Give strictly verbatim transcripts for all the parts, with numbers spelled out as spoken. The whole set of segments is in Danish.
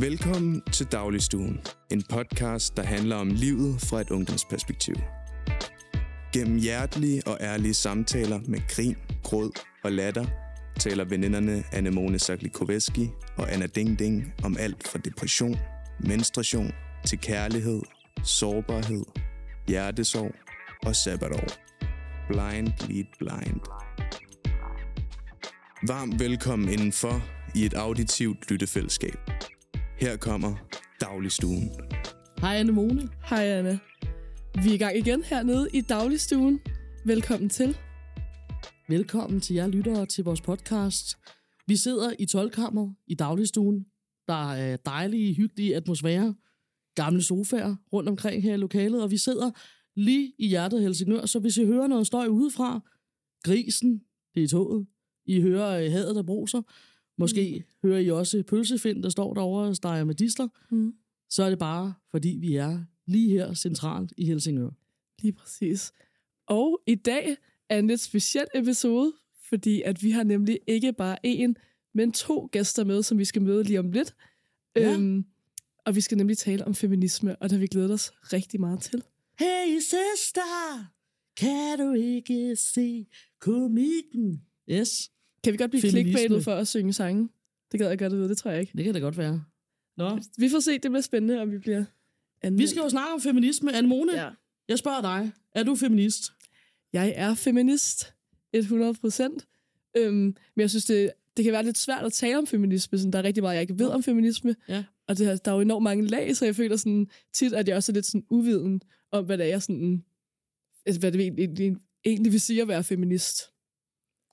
Velkommen til Dagligstuen, en podcast, der handler om livet fra et ungdomsperspektiv. Gennem hjertelige og ærlige samtaler med grin, gråd og latter, taler veninderne Anne-Mone og Anna Dingding om alt fra depression, menstruation til kærlighed, sårbarhed, hjertesorg og sabbatår. Blind lead blind. Varmt velkommen indenfor i et auditivt lyttefællesskab. Her kommer Dagligstuen. Hej Anne-Mone. Hej Anna. Vi er i gang igen hernede i Dagligstuen. Velkommen til. Velkommen til jer lyttere til vores podcast. Vi sidder i Toldkammeret i Dagligstuen. Der er dejlige, hyggelige atmosfære. Gamle sofaer rundt omkring her i lokalet. Og vi sidder lige i hjertet af Helsingør. Så hvis I hører noget støj udefra, grisen, det er toget. I hører hadet, der bruser. Måske mm. hører I også pølsefind, der står derovre og steger med disler. Mm. Så er det bare, fordi vi er lige her centralt i Helsingør. Lige præcis. Og i dag er en lidt speciel episode, fordi at vi har nemlig ikke bare én, men to gæster med, som vi skal møde lige om lidt. Ja. Øhm, og vi skal nemlig tale om feminisme, og det har vi glædet os rigtig meget til. Hey søster, kan du ikke se komikken? Yes. Kan vi godt blive clickbaitet for at synge sange? Det gad jeg godt at vide, det tror jeg ikke. Det kan det godt være. Nå. Vi får se, det bliver spændende, om vi bliver anmeldt. Vi skal jo snakke om feminisme. Anne-Mone, ja. Jeg spørger dig, er du feminist? Jeg er feminist, hundrede procent. Øhm, men jeg synes, det, det kan være lidt svært at tale om feminisme. Sådan, der er rigtig meget, jeg ikke ved om feminisme. Ja. Og det, der er jo enormt mange lag, så jeg føler sådan, tit, at jeg også er lidt sådan uviden om, hvad det er, sådan, altså, hvad det egentlig, egentlig vil sige at være feminist.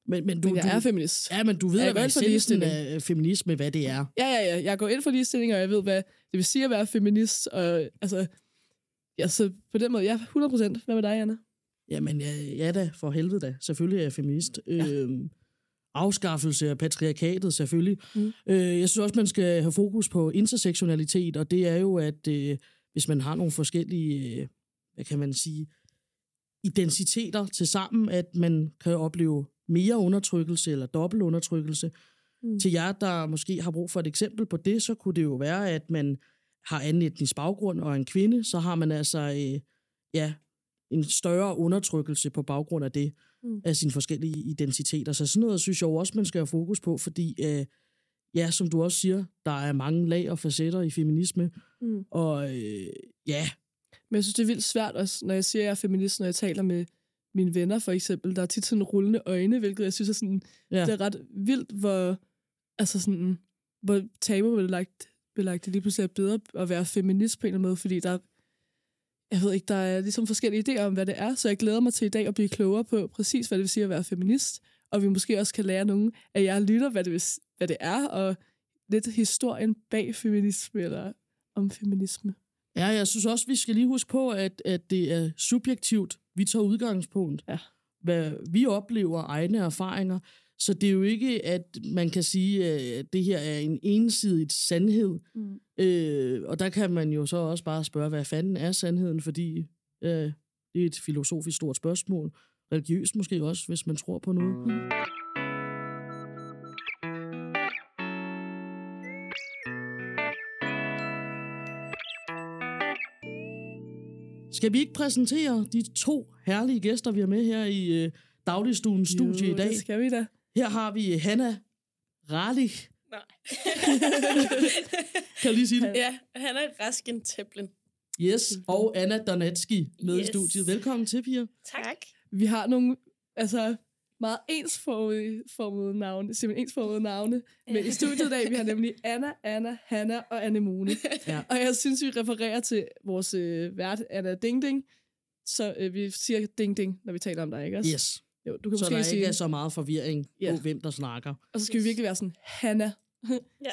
Men, men du, du er feminist. Ja, men du ved jo essensen af feminisme, hvad det er. Ja, ja, ja. Jeg går ind for ligestilling, og jeg ved, hvad det vil sige at være feminist. Og, altså, ja, så på den måde, jeg ja, hundrede procent. Hvad med dig, Anna? Jamen, ja, ja da, for helvede da. Selvfølgelig er jeg feminist. Ja. Øhm, afskaffelse af patriarkatet, selvfølgelig. Mm. Øh, jeg synes også, man skal have fokus på intersektionalitet, og det er jo, at øh, hvis man har nogle forskellige, øh, hvad kan man sige, identiteter til sammen, at man kan opleve mere undertrykkelse eller dobbelt undertrykkelse. Mm. Til jer, der måske har brug for et eksempel på det, så kunne det jo være, at man har anden etnisk baggrund og en kvinde, så har man altså øh, ja, en større undertrykkelse på baggrund af det, mm. af sine forskellige identiteter. Så sådan noget synes jeg også, man skal have fokus på, fordi øh, ja, som du også siger, der er mange lag og facetter i feminisme, mm. og øh, ja. Men jeg synes, det er vildt svært også, når jeg siger, at jeg er feminist, når jeg taler med mine venner for eksempel, der er tit sådan rullende øjne, hvilket jeg synes er sådan, ja. Det er ret vildt, hvor, altså sådan, hvor tabubelagt belagt det lige pludselig er bedre at være feminist på en eller anden måde, fordi der, jeg ved ikke, der er ligesom forskellige idéer om, hvad det er, så jeg glæder mig til i dag at blive klogere på præcis, hvad det vil sige at være feminist, og vi måske også kan lære nogen, at jeg lytter, hvad det, vil, hvad det er, og lidt historien bag feminisme, eller om feminisme. Ja, jeg synes også, vi skal lige huske på, at, at det er subjektivt. Vi tager udgangspunkt, ja. Hvad vi oplever, egne erfaringer. Så det er jo ikke, at man kan sige, at det her er en ensidig sandhed. Mm. Øh, og der kan man jo så også bare spørge, hvad fanden er sandheden? Fordi øh, det er et filosofisk stort spørgsmål. Religiøst måske også, hvis man tror på noget. Mm. Skal vi ikke præsentere de to herlige gæster, vi har med her i øh, Dagligstuens studie jo, i dag? Jo, det skal vi da. Her har vi Hanna Raskin. Nej. Kan lige sige det? Ja, Hanna Raskin Teplen. Yes, og Anna Donatski med yes. i studiet. Velkommen til, piger. Tak. Vi har nogle altså, meget ensformede navne, simpelthen ensformede navne, men i studiet i dag, vi har nemlig Anna, Anna, Hanna og Anne-Mone. Ja. Og jeg synes, vi refererer til vores øh, vært, Anna Dingding, så øh, vi siger Dingding, når vi taler om dig, ikke også? Yes. Jo, du kan så måske der sige, ikke er så meget forvirring yeah. på, hvem der snakker. Og så skal yes. vi virkelig være sådan, Hanna,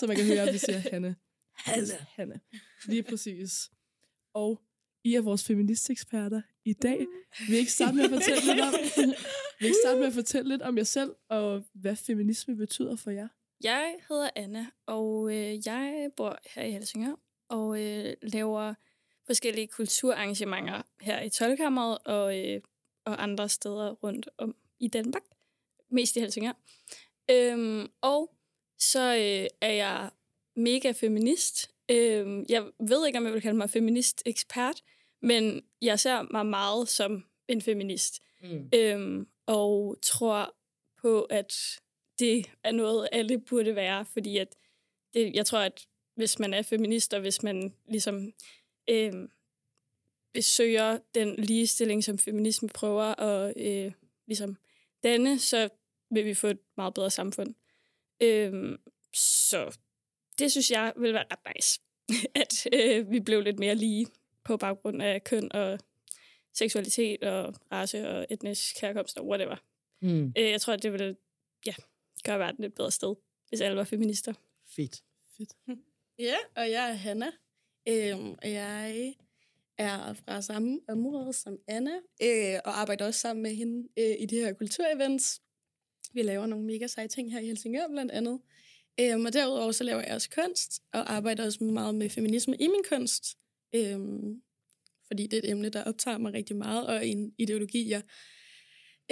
så man kan høre, at vi siger Hanna. Hanna. Hanna. Lige præcis. Og I er vores feministeksperter i dag. Vi er ikke sammen med at fortælle lidt om... Vi vil starte med at fortælle lidt om jer selv, og hvad feminisme betyder for jer. Jeg hedder Anna, og øh, jeg bor her i Helsingør, og øh, laver forskellige kulturarrangementer her i Toldkammeret og, øh, og andre steder rundt om i Danmark. Mest i Helsingør. Øhm, og så øh, er jeg mega feminist, Øh, jeg ved ikke, om jeg vil kalde mig feminist-ekspert, men jeg ser mig meget som en feminist. Mm. Øh, og tror på, at det er noget, alle burde være, fordi at det, jeg tror, at hvis man er feminist, og hvis man ligesom øh, besøger den ligestilling, som feminisme prøver at øh, ligesom danne, så vil vi få et meget bedre samfund. Øh, så det synes jeg ville være ret nice, at øh, vi blev lidt mere lige på baggrund af køn og seksualitet og race og etnisk herkomst og whatever. Mm. Øh, jeg tror, at det ville ja, gøre verden et bedre sted, hvis alle var feminister. Fedt. Fedt. Ja, og jeg er Hanna, øhm, og jeg er fra samme område som Anna, øh, og arbejder også sammen med hende øh, i de her kulturevents. Vi laver nogle mega seje ting her i Helsingør blandt andet. Øhm, og derudover så laver jeg også kunst, og arbejder også meget med feminisme i min kunst, øhm, fordi det er et emne, der optager mig rigtig meget, og en ideologi, jeg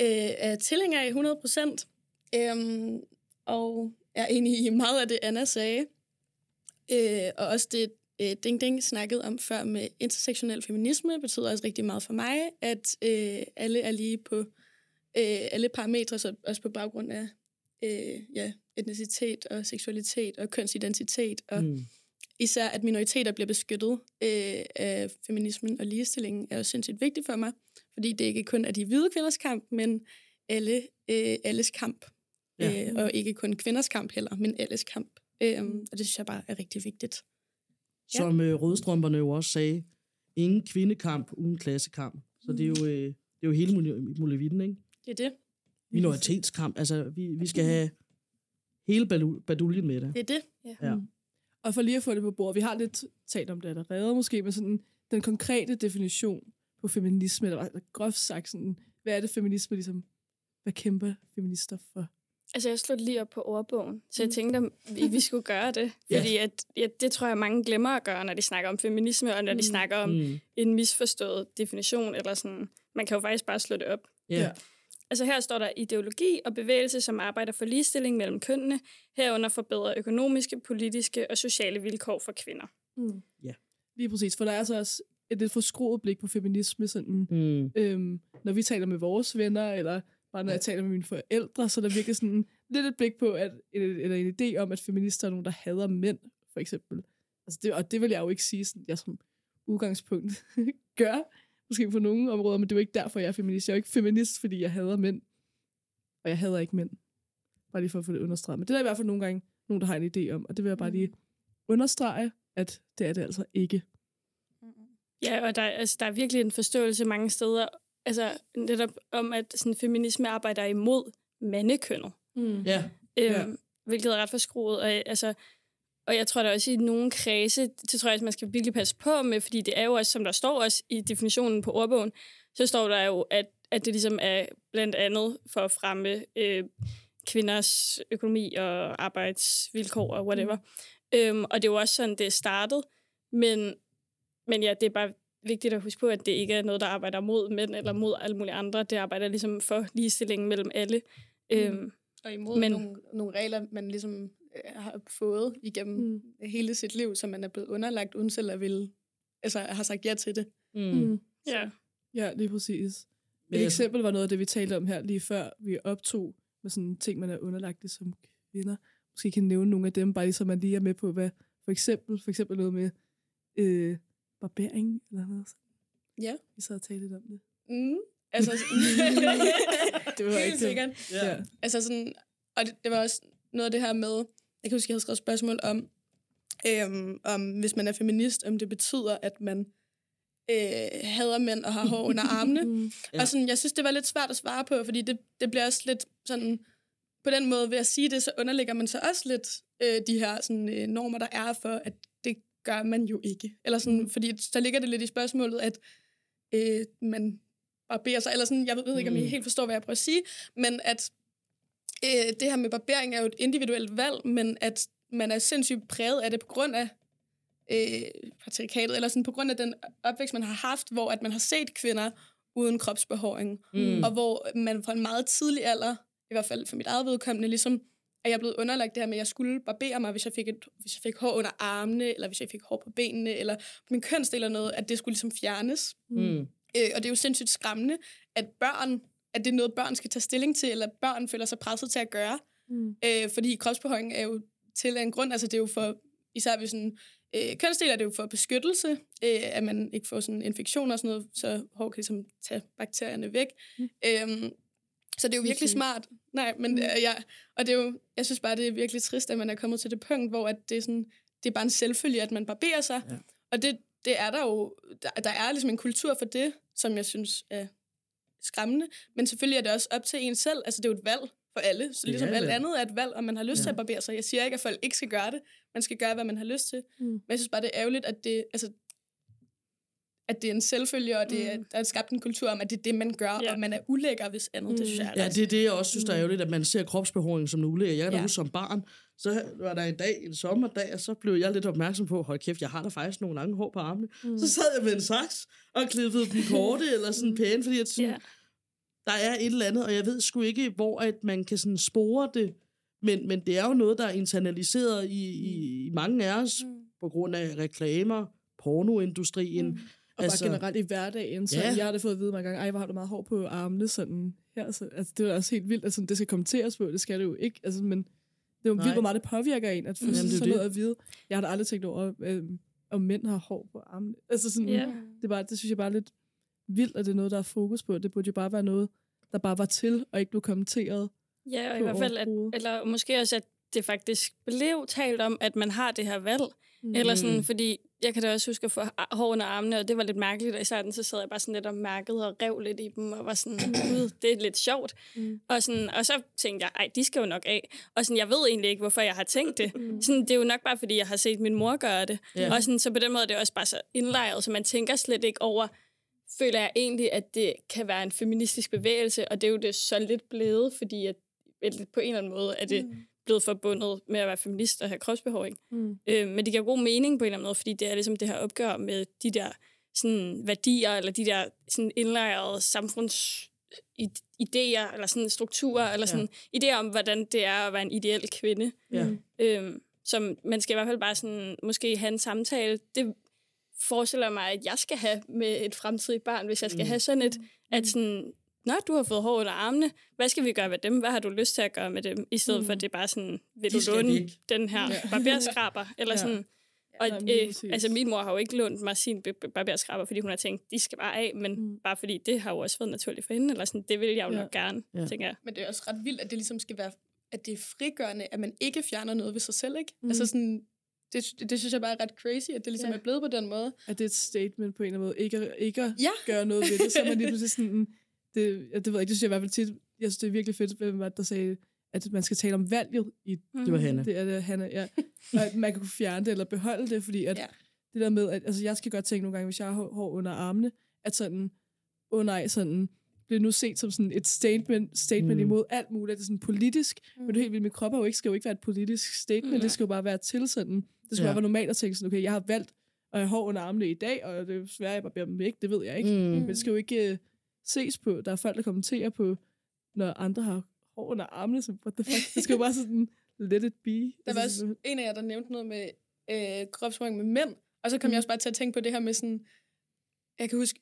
øh, er tilhænger af hundrede procent. Øhm, og jeg er enig i meget af det, Anna sagde. Øh, og også det, øh, Ding Ding snakkede om før med intersektionel feminisme, betyder også rigtig meget for mig, at øh, alle er lige på øh, alle parametre, så også på baggrund af øh, ja, etnicitet og seksualitet og kønsidentitet, og mm. især at minoriteter bliver beskyttet øh, af feminismen og ligestillingen, er jo sindssygt vigtigt for mig, fordi det ikke kun er de hvide kvinders kamp, men alle, øh, alles kamp. Ja. Øh, og ikke kun kvinders kamp heller, men alles kamp. Øhm, og det synes jeg bare er rigtig vigtigt. Ja. Som øh, rødstrømperne jo også sagde, ingen kvindekamp uden klassekamp. Så mm. det, er jo, øh, det er jo hele molevitten, ikke? Det er det. Minoritetskamp. Altså, vi, vi skal have hele baduljen med det. Det er det, ja. ja. Mm. Og for lige at få det på bordet, vi har lidt talt om det allerede måske, men sådan den konkrete definition på feminisme, eller groft sagt sådan, hvad er det feminisme ligesom, hvad kæmper feminister for? Altså, jeg slog lige op på ordbogen, så jeg tænkte, at vi skulle gøre det. Fordi at, ja, det tror jeg, mange glemmer at gøre, når de snakker om feminisme, og når de mm. snakker om mm. en misforstået definition, eller sådan. Man kan jo faktisk bare slå det op. Yeah. Altså, her står der ideologi og bevægelse, som arbejder for ligestilling mellem kønnene, herunder forbedrer økonomiske, politiske og sociale vilkår for kvinder. Mm. Yeah. Lige præcis, for der er så også et lidt forskruet blik på feminisme, sådan, mm. øhm, når vi taler med vores venner, eller bare når jeg taler med mine forældre, så der virker sådan lidt et blik på, at, eller en idé om, at feminister er nogen, der hader mænd, for eksempel. Altså det, og det vil jeg jo ikke sige, sådan, jeg som udgangspunkt gør, måske på nogle områder, men det er jo ikke derfor, jeg er feminist. Jeg er jo ikke feminist, fordi jeg hader mænd, og jeg hader ikke mænd. Bare lige for at få det understreget. Men det er der i hvert fald nogle gange nogen, der har en idé om, og det vil jeg bare lige understrege, at det er det altså ikke. Ja, og der, altså, der er virkelig en forståelse mange steder, altså netop om, at sådan, feminisme arbejder imod mandekønnet. Mm. Yeah. Øhm, yeah. Hvilket er ret forskruet. Og, altså, og jeg tror da også i nogle kredse, det tror jeg, at man skal virkelig passe på med, fordi det er jo også, som der står også i definitionen på ordbogen, så står der jo, at, at det ligesom er blandt andet for at fremme øh, kvinders økonomi og arbejdsvilkår og whatever. Mm. Øhm, og det er jo også sådan, det er startet. Men, men ja, det er bare vigtigt at huske på, at det ikke er noget, der arbejder mod mænd eller mod alle mulige andre. Det arbejder ligesom for ligestillingen mellem alle. Mm. Øhm, og imod men, nogle, nogle regler, man ligesom har fået igennem mm. hele sit liv, så man er blevet underlagt, uden selv at ville, altså har sagt ja til det. Mm. Mm. Ja. ja, lige præcis. Et ja. eksempel var noget af det, vi talte om her lige før, vi optog med sådan ting, man er underlagt som kvinder. Måske kan nævne nogle af dem, bare ligesom man lige er med på, hvad for eksempel, for eksempel noget med øh, barbering, eller noget sådan. Ja. Vi så og talte lidt om det. Mm. Altså, det var helt sikkert. Ja. Altså sådan, og det, det var også noget af det her med, jeg kan huske, jeg havde skrevet spørgsmål om, øhm, om hvis man er feminist, om det betyder, at man øh, hader mænd og har hår under armene. ja. Og sådan, jeg synes, det var lidt svært at svare på, fordi det, det bliver også lidt sådan, på den måde, ved at sige det, så underlægger man så også lidt øh, de her sådan, øh, normer, der er for, at det gør man jo ikke. Eller sådan, mm. fordi der ligger det lidt i spørgsmålet, at øh, man barberer sig, eller sådan, jeg ved ikke, om I helt forstår, hvad jeg prøver at sige, men at øh, det her med barbering er jo et individuelt valg, men at man er sindssygt præget af det på grund af øh, patriarkatet, eller sådan på grund af den opvækst, man har haft, hvor at man har set kvinder uden kropsbehåring, mm. og hvor man fra en meget tidlig alder, i hvert fald for mit eget vedkommende, ligesom at jeg er blevet underlagt det her med, at jeg skulle barbere mig, hvis jeg fik, et, hvis jeg fik hår under armene, eller hvis jeg fik hår på benene, eller min kønsdel eller noget, at det skulle ligesom fjernes. Mm. Øh, og det er jo sindssygt skræmmende, at børn, at det er noget, børn skal tage stilling til, eller at børn føler sig presset til at gøre. Mm. Øh, fordi kropsbehøjning er jo til en grund, altså det er jo for, især ved sådan, øh, kønsdel er det jo for beskyttelse, øh, at man ikke får sådan infektioner og sådan noget, så hår kan ligesom tage bakterierne væk. Mm. Øh, Så det er jo virkelig smart. Nej, men ja, og det er jo, jeg synes bare, det er virkelig trist, at man er kommet til det punkt, hvor at det, er sådan, det er bare en selvfølge, at man barberer sig. Ja. Og det, det er der jo, der, der er ligesom en kultur for det, som jeg synes er skræmmende. Men selvfølgelig er det også op til en selv. Altså det er jo et valg for alle. Så ligesom ja, alt andet er et valg, om man har lyst ja. til at barbere sig. Jeg siger ikke, at folk ikke skal gøre det. Man skal gøre, hvad man har lyst til. Mm. Men jeg synes bare, det er ærgerligt, at det... Altså, at det er en selvfølge, og det er, der er skabt en kultur om, at det er det, man gør, ja. og man er ulækker, hvis andet mm. det synes jeg. Ja, det er det, jeg også synes, der er ærgerligt, at man ser kropsbehåring som en ulækker. Jeg kan da ja. huske som barn, så var der en dag, en sommerdag, og så blev jeg lidt opmærksom på, hold kæft, jeg har da faktisk nogle lange hår på armene. Mm. Så sad jeg med en saks og klippede dem korte eller sådan pæne, fordi jeg sådan, yeah. der er et eller andet, og jeg ved sgu ikke, hvor at man kan sådan spore det, men, men det er jo noget, der er internaliseret i, i, i mange af os, mm. på grund af reklamer, pornoindustrien. Mm. Og altså, bare generelt i hverdagen. Så yeah. jeg har da fået at vide mange gange, ej, hvor har du meget hår på armene, sådan her. Så, altså, det er også helt vildt, altså det skal kommenteres på, det skal det jo ikke. Altså, men det er jo Nej. vildt, hvor meget det påvirker en, at få mm. sådan, sådan noget at vide. Jeg har da aldrig tænkt over, øh, om mænd har hår på armene. Altså sådan, yeah. det, er bare, det synes jeg bare er lidt vildt, at det er noget, der er fokus på. Det burde jo bare være noget, der bare var til, og ikke blev kommenteret. Ja, og i hvert fald, at, eller måske også, at det faktisk blev talt om, at man har det her valg. Mm. Eller sådan, fordi jeg kan da også huske at få hår under armene, og det var lidt mærkeligt, og i starten så sad jeg bare sådan lidt og mærkede og rev lidt i dem, og var sådan, gud, det er lidt sjovt. Mm. Og, sådan, og så tænkte jeg, ej, de skal jo nok af. Og sådan, jeg ved egentlig ikke, hvorfor jeg har tænkt det. Mm. Sådan, det er jo nok bare, fordi jeg har set min mor gøre det. Yeah. Og sådan, så på den måde er det også bare så indlejret, så man tænker slet ikke over, føler jeg egentlig, at det kan være en feministisk bevægelse, og det er jo det så lidt blevet, fordi at, på en eller anden måde er det... Mm. blevet forbundet med at være feminist og have kropsbehåring. Mm. Øh, men det giver god mening på en eller anden måde, fordi det er ligesom det her opgør med de der sådan, værdier, eller de der sådan, indlejrede samfundsidéer, eller sådan, strukturer, eller sådan, ja. idéer om, hvordan det er at være en ideel kvinde. Ja. Øh, som man skal i hvert fald bare sådan, måske have en samtale. Det forestiller mig, at jeg skal have med et fremtidigt barn, hvis jeg skal mm. have sådan et, at sådan... Nå, du har fået hår under armene. Hvad skal vi gøre med dem? Hvad har du lyst til at gøre med dem? I stedet mm. for, at det er bare sådan, vil du låne den her ja. barberskraber? Eller ja. sådan. Og, ja, øh, altså, min mor har jo ikke lånt mig sin barberskraber, fordi hun har tænkt, de skal bare af, men mm. bare fordi det har jo også været naturligt for hende. Eller sådan, det vil jeg jo ja. nok gerne, ja. tænker jeg. Men det er også ret vildt, at det ligesom skal være, at det er frigørende, at man ikke fjerner noget ved sig selv, ikke? Mm. Altså sådan... Det, det, det synes jeg bare er ret crazy, at det ligesom ja. er blevet på den måde. At det er et statement på en eller anden måde. Ikke, ikke at ja. gøre noget ved det, så man lige pludselig sådan... Det, det ved jeg ikke, det synes jeg i hvert fald tit. Jeg synes, det er virkelig fedt, hvem var det, der sagde, at man skal tale om valget i... Mm. Det var Hanna. Det er det, Hanna, ja. Og at man kan fjerne det eller beholde det, fordi at ja. det der med, at altså, jeg skal godt tænke nogle gange, hvis jeg har hår under armene, at sådan, åh oh nej, sådan, bliver nu set som sådan et statement, statement mm. imod alt muligt. Det er sådan politisk, mm. men det er helt vildt, min krop jo ikke, skal jo ikke være et politisk statement, mm. det skal jo bare være til sådan. Det skal ja. bare være normalt at tænke sådan, okay, jeg har valgt, og jeg har hår under armene i dag, og det er svært, at jeg bare bærer dem væk, det ved jeg ikke. Mm. Men det skal jo ikke... ses på. Der er folk, der kommenterer på, når andre har hår under armene, så what the fuck? Det skal jo bare sådan, let it be. Der var også en af jer, der nævnte noget med øh, kropsbehåring med mænd, og så kom mm. jeg også bare til at tænke på det her med sådan, jeg kan huske,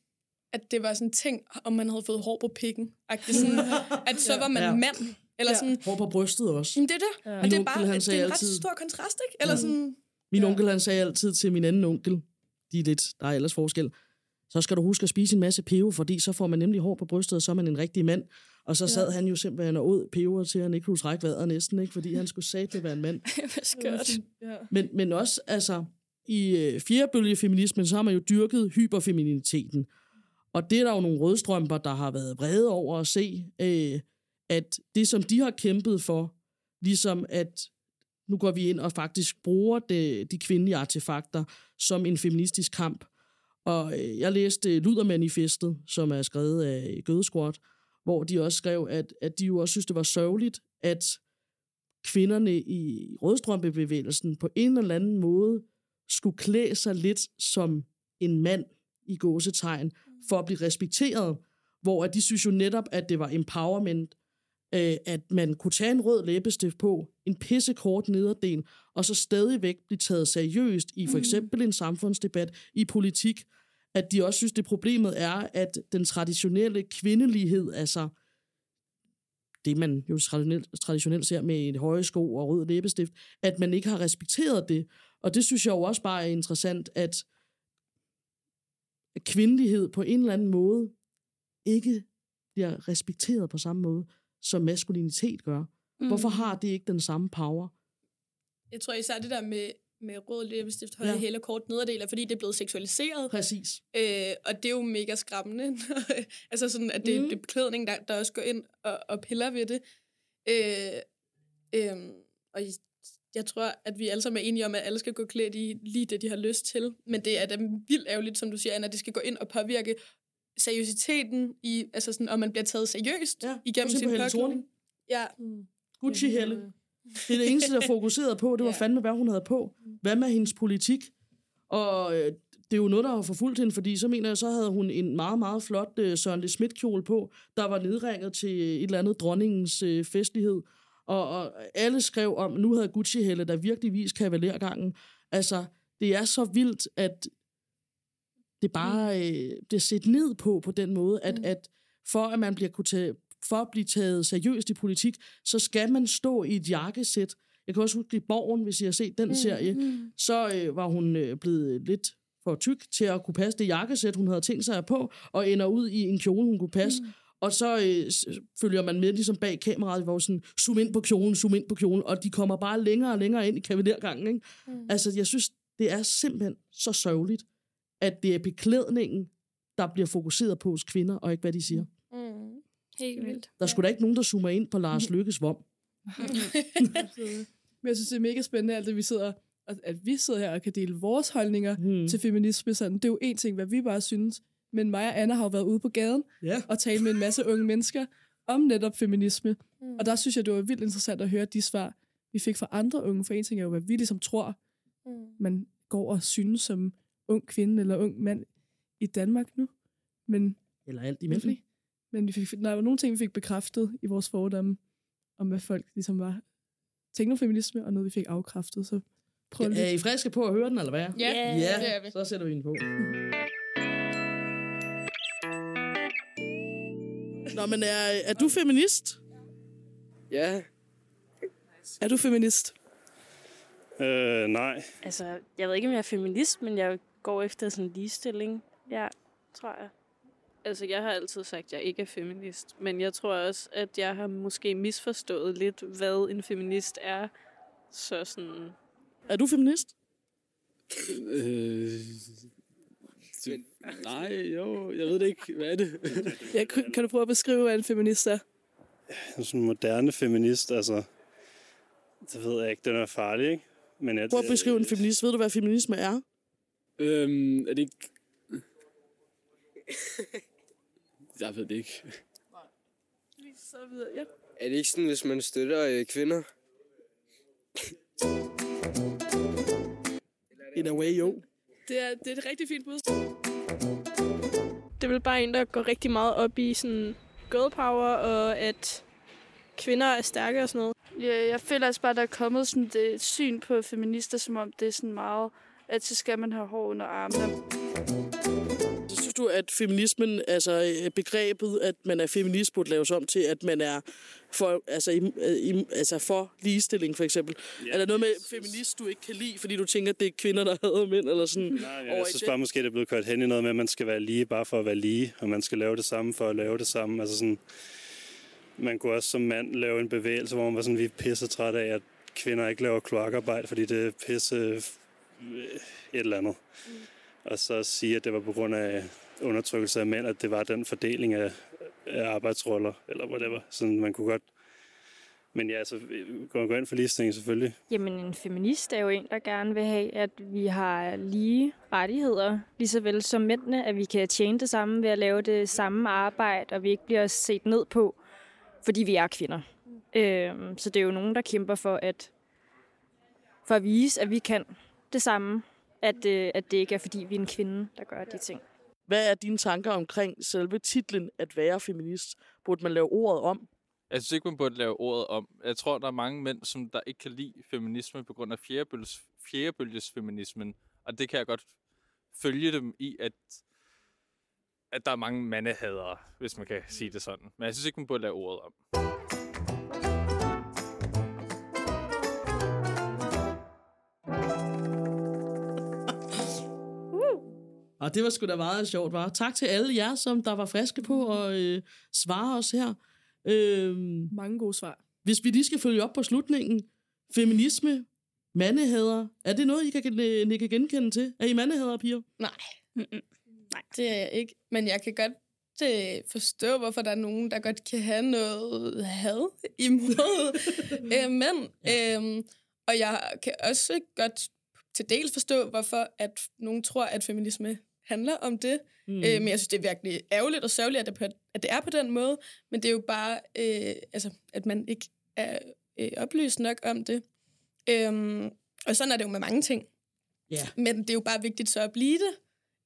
at det var sådan en ting, om man havde fået hår på pikken, sådan, at så var man ja. mand. Eller ja. sådan, hår på brystet også. Jamen det er det. Ja. Og det er bare onkel, det er en ret altid... stor kontrast, ikke? Eller ja. sådan, min ja. onkel, han sagde altid til min anden onkel, de er lidt, der er ellers forskel, så skal du huske at spise en masse peo, fordi så får man nemlig hår på brystet, og så er man en rigtig mand. Og så sad ja. han jo simpelthen og åd peoer til, han ikke kunne trække vejret næsten, ikke? Fordi han skulle satme være en mand. ja. men, men også, altså, i øh, fjerdebølgefeminismen, så har man jo dyrket hyperfemininiteten. Og det er der jo nogle rødstrømper, der har været vrede over at se, øh, at det, som de har kæmpet for, ligesom at nu går vi ind og faktisk bruger det, de kvindelige artefakter som en feministisk kamp. Og jeg læste Ludermanifestet, som er skrevet af Gødesquad, hvor de også skrev, at, at de jo også synes, det var sørgeligt, at kvinderne i rødstrømpebevægelsen på en eller anden måde skulle klæde sig lidt som en mand i gåsetegn, for at blive respekteret, hvor at de synes jo netop, at det var empowerment, øh, at man kunne tage en rød læbestift på, en pissekort nederdel, og så stadigvæk blive taget seriøst i for eksempel en samfundsdebat, i politik, at de også synes, det problemet er, at den traditionelle kvindelighed, altså det, man jo traditionelt, traditionelt ser med en høje sko og rød læbestift, at man ikke har respekteret det. Og det synes jeg jo også bare er interessant, at kvindelighed på en eller anden måde ikke bliver respekteret på samme måde, som maskulinitet gør. Mm. Hvorfor har det ikke den samme power? Jeg tror især det der med, med rød læbestift, høje ja. hæle og kort nederdeler, fordi det er blevet seksualiseret. Præcis. Øh, og det er jo mega skræmmende. Altså sådan, at det, mm. det er beklædning, der, der også går ind og, og piller ved det. Øh, øh, og jeg tror, at vi alle sammen er enige om, at alle skal gå klædt i lige det, de har lyst til. Men det er da vildt ærgerligt, som du siger, Anna, at det skal gå ind og påvirke seriøsiteten i, altså sådan, og man bliver taget seriøst ja, igennem sin påklædning. Ja. Mm. Gucci Helle. Det er det eneste, der fokuserede på, det var ja. fandme, hvad hun havde på. Hvad med hendes politik? Og øh, det er jo noget, der har forfulgt hende, fordi så mener jeg, så havde hun en meget, meget flot øh, Søren Le Schmidt-kjole på, der var nedringet til et eller andet dronningens øh, festlighed. Og, og alle skrev om, nu havde Gucci Helle, der virkelig viste kavalergangen. Altså, det er så vildt, at det bare øh, det er set ned på, på den måde, at, mm. at for at man bliver kunne tage... For at blive taget seriøst i politik, så skal man stå i et jakkesæt. Jeg kan også huske i Borgen, hvis I har set den mm, serie, mm. så øh, var hun øh, blevet lidt for tyk til at kunne passe det jakkesæt, hun havde tænkt sig på, og ender ud i en kjole, hun kunne passe. Mm. Og så øh, følger man med ligesom bag kameraet, hvor sådan, zoom ind på kjolen, zoom ind på kjolen, og de kommer bare længere og længere ind i kavalergangen. Ikke? Mm. Altså, jeg synes, det er simpelthen så sørgeligt, at det er beklædningen, der bliver fokuseret på hos kvinder, og ikke hvad de siger. Mm. Helt vildt. Der er sgu da ikke nogen, der zoomer ind på Lars Lykkes vom. Men jeg synes, det er mega spændende, at vi sidder, at vi sidder her og kan dele vores holdninger hmm. til feminisme. Sådan. Det er jo en ting, hvad vi bare synes. Men mig og Anna har jo været ude på gaden yeah. og talt med en masse unge mennesker om netop feminisme. Hmm. Og der synes jeg, det var vildt interessant at høre de svar, vi fik fra andre unge. For en ting er jo, hvad vi ligesom tror, hmm. man går og synes som ung kvinde eller ung mand i Danmark nu. Men eller alt imellem. Men vi fik, der var nogle ting, vi fik bekræftet i vores fordomme, om hvad folk ligesom var teknofeminisme, og noget, vi fik afkræftet. Så prøv ja, er I friske på at høre den, eller hvad? Ja, yeah. yeah. det er vi. Så sætter vi den på. Nå, men er, er du feminist? Ja. Er du feminist? Øh, nej. Altså, jeg ved ikke, om jeg er feminist, men jeg går efter sådan en ligestilling. Ja, tror jeg. Altså, jeg har altid sagt, at jeg ikke er feminist, men jeg tror også, at jeg har måske misforstået lidt, hvad en feminist er. Så sådan... Er du feminist? Øh... Det... Nej, jo, jeg ved det ikke. Hvad er det? Ja, kan du prøve at beskrive, hvad en feminist er? En sådan moderne feminist, altså... Det ved jeg ikke, den er farlig, ikke? Men at... Prøv at beskrive en feminist. Ved du, hvad feminisme er? Øhm, er det ikke... Jeg ved det ikke. Så videre, ja. Er det ikke sådan, hvis man støtter øh, kvinder? In a way, jo. Det er, det er et rigtig fint bud. Det er vel bare en, der går rigtig meget op i sådan girl power, og at kvinder er stærke og sådan noget. Ja, jeg føler altså bare, der er kommet sådan et syn på feminister, som om det er sådan meget, at så skal man have hår under armene. Du, at feminismen, altså begrebet, at man er feminist, burde laves om til, at man er for, altså, im, im, altså for ligestilling, for eksempel? Ja, er der noget med feminist, du ikke kan lide, fordi du tænker, at det er kvinder, der hader mænd, eller sådan? Nej, jeg, jeg synes bare, måske det er blevet kørt hen i noget med, at man skal være lige, bare for at være lige, og man skal lave det samme for at lave det samme. Altså sådan, man kunne også som mand lave en bevægelse, hvor man var sådan, vi er pisse træt af, at kvinder ikke laver kloakarbejde, fordi det er pisse et eller andet. Mm. Og så sige, at det var på grund af undertrykkelse af mænd, at det var den fordeling af, af arbejdsroller, eller whatever. Sådan, man kunne godt... Men ja, så går man gå ind for ligestilling, selvfølgelig. Jamen, en feminist er jo en, der gerne vil have, at vi har lige rettigheder, lige så vel som mændene, at vi kan tjene det samme ved at lave det samme arbejde, og vi ikke bliver set ned på, fordi vi er kvinder. Mm. Øhm, så det er jo nogen, der kæmper for at, for at vise, at vi kan det samme. At, øh, at det ikke er, fordi vi er en kvinde, der gør de ting. Hvad er dine tanker omkring selve titlen, at være feminist? Burde man lave ordet om? Jeg synes ikke, man burde lave ordet om. Jeg tror, der er mange mænd, som der ikke kan lide feminisme på grund af fjerdebølges, fjerdebølgesfeminismen. Og det kan jeg godt følge dem i, at, at der er mange mandehadere, hvis man kan sige det sådan. Men jeg synes ikke, man burde lave ordet om. Og det var sgu da meget sjovt, var. Tak til alle jer, som der var friske på at øh, svare os her. Øh, Mange gode svar. Hvis vi lige skal følge op på slutningen. Feminisme, mandehader. Er det noget, I kan nikke genkende til? Er I mandehader, piger? Nej. Mm-mm. Nej, det er jeg ikke. Men jeg kan godt øh, forstå, hvorfor der er nogen, der godt kan have noget had imod øh, mænd. Ja. Øhm, og jeg kan også godt til dels forstå, hvorfor at nogen tror, at feminisme handler om det. Mm. Øh, men jeg synes, det er virkelig ærgerligt og sørgeligt, at det, på, at det er på den måde. Men det er jo bare, øh, altså, at man ikke er øh, oplyst nok om det. Øhm, og sådan er det jo med mange ting. Yeah. Men det er jo bare vigtigt så at blive det.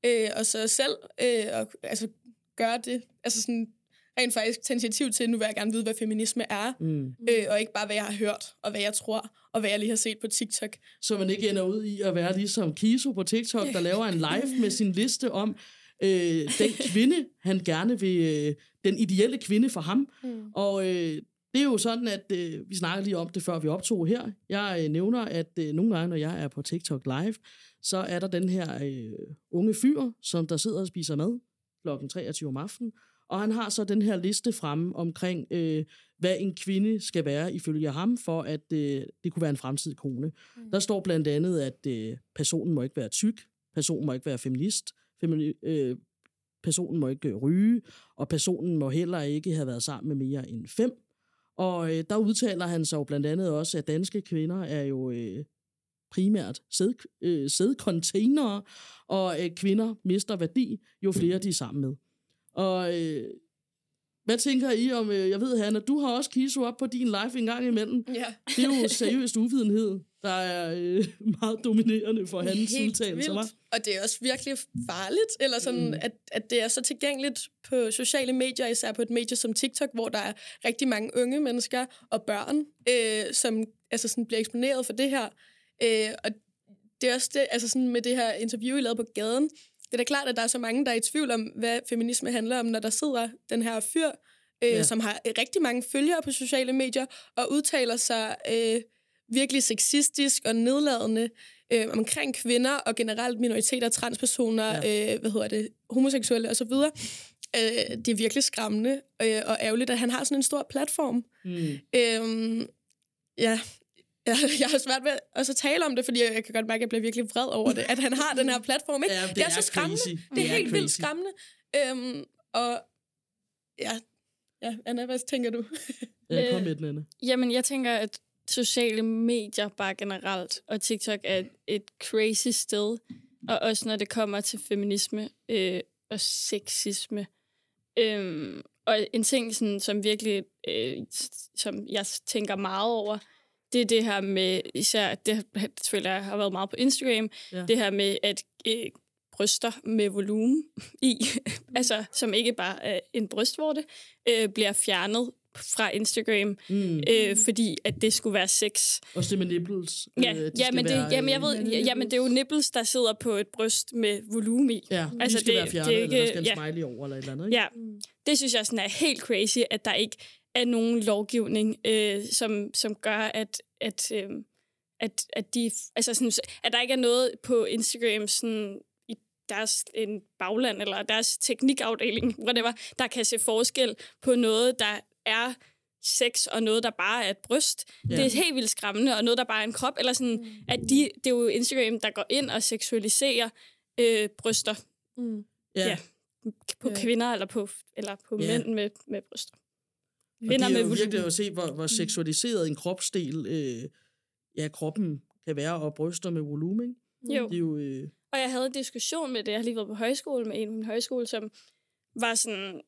Øh, og så selv øh, og, altså, gøre det. Altså sådan, rent faktisk tage initiativ til, nu vil jeg gerne vide, hvad feminisme er. Mm. Øh, og ikke bare, hvad jeg har hørt, og hvad jeg tror, og hvad jeg lige har set på TikTok. Så man ikke ender ud i at være ligesom Kiso på TikTok, der laver en live med sin liste om øh, den kvinde, han gerne vil, øh, den ideelle kvinde for ham. Mm. Og øh, det er jo sådan, at øh, vi snakker lige om det, før vi optog her. Jeg øh, nævner, at øh, nogle gange, når jeg er på TikTok live, så er der den her øh, unge fyr, som der sidder og spiser mad klokken treogtyve om aftenen. Og han har så den her liste fremme omkring, øh, hvad en kvinde skal være ifølge ham, for at øh, det kunne være en fremtidig kone. Mm. Der står blandt andet, at øh, personen må ikke være tyk, personen må ikke være feminist, femini- øh, personen må ikke ryge, og personen må heller ikke have været sammen med mere end fem. Og øh, der udtaler han så blandt andet også, at danske kvinder er jo øh, primært sæd, øh, sædcontainere, og øh, kvinder mister værdi, jo flere de er sammen med. Og øh, hvad tænker I om, øh, jeg ved, Hanna, du har også Kiso op på din live en gang imellem. Ja. Det er jo seriøst uvidenhed, der er øh, meget dominerende for hans udtalelser. Og det er også virkelig farligt, eller sådan, mm. at, at det er så tilgængeligt på sociale medier, især på et medie som TikTok, hvor der er rigtig mange unge mennesker og børn, øh, som altså sådan, bliver eksponeret for det her. Øh, og det er også det, altså sådan, med det her interview, I lavede på gaden. Det er da klart, at der er så mange, der er i tvivl om, hvad feminisme handler om, når der sidder den her fyr, øh, ja. som har rigtig mange følgere på sociale medier, og udtaler sig øh, virkelig sexistisk og nedladende øh, omkring kvinder og generelt minoriteter, transpersoner, ja. øh, hvad hedder det, homoseksuelle osv. Øh, det er virkelig skræmmende øh, og ærgerligt, at han har sådan en stor platform. Mm. Øh, ja... Jeg har svært ved at så tale om det, fordi jeg kan godt mærke, at jeg bliver virkelig vred over det, at han har den her platform. Ikke? Ja, det, det er, er så skræmmende. Det, det er, er helt crazy. Vildt skræmmende. Øhm, og ja. ja, Anna, hvad tænker du? Ja, kom med den, Anna. Jamen, jeg tænker, at sociale medier bare generelt, og TikTok er et crazy sted, og også når det kommer til feminisme øh, og sexisme. Øhm, og en ting, sådan, som virkelig, øh, som jeg tænker meget over, det er det her med, især, det selvfølgelig jeg har været meget på Instagram, ja. det her med, at øh, bryster med volumen i, altså som ikke bare er en brystvorte, øh, bliver fjernet fra Instagram, mm. øh, fordi at det skulle være sex. Og det med nipples. Ja, øh, ja men det, være, jamen, jeg ved, ja, jamen, det er jo nipples, der sidder på et bryst med volumen i. Ja, altså, de skal det, være fjernet, det er ikke, eller der skal en smiley ja. over, eller et eller andet. Ikke? Ja, det synes jeg sådan er helt crazy, at der ikke er nogen lovgivning, øh, som, som gør, at, at, øh, at, at, de, altså sådan, at der ikke er noget på Instagram sådan, i deres en bagland eller deres teknikafdeling, whatever, der kan se forskel på noget, der er sex og noget, der bare er et bryst. Yeah. Det er helt vildt skræmmende, og noget, der bare er en krop. Eller sådan, mm. at de, det er jo Instagram, der går ind og seksualiserer øh, bryster. Mm. Yeah. Ja. På yeah. kvinder eller på, eller på yeah. mænd med, med bryster. Og det er jo virkelig at se, hvor, hvor seksualiseret en kropsdel, øh, ja, kroppen kan være, og bryster med volumen. Jo. Det er jo øh... Og jeg havde en diskussion med det, jeg har lige været på højskole med en på min højskole, som var sådan,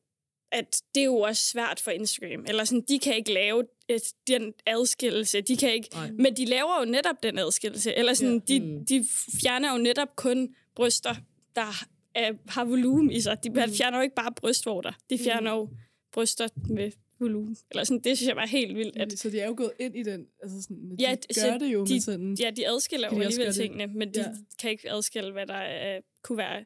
at det er jo også svært for Instagram. Eller sådan, de kan ikke lave et, den adskillelse, de kan ikke, Ej. men de laver jo netop den adskillelse. Eller sådan, ja. de, de fjerner jo netop kun bryster, der er, har volumen i sig. De fjerner jo ikke bare brystvorter, de fjerner jo bryster med volumen. Eller sådan, det synes jeg var helt vildt. At, så de er jo gået ind i den, altså sådan, ja, de gør det jo de, med sådan... Ja, de adskiller jo alligevel tingene, men de ja. kan ikke adskille, hvad der uh, kunne være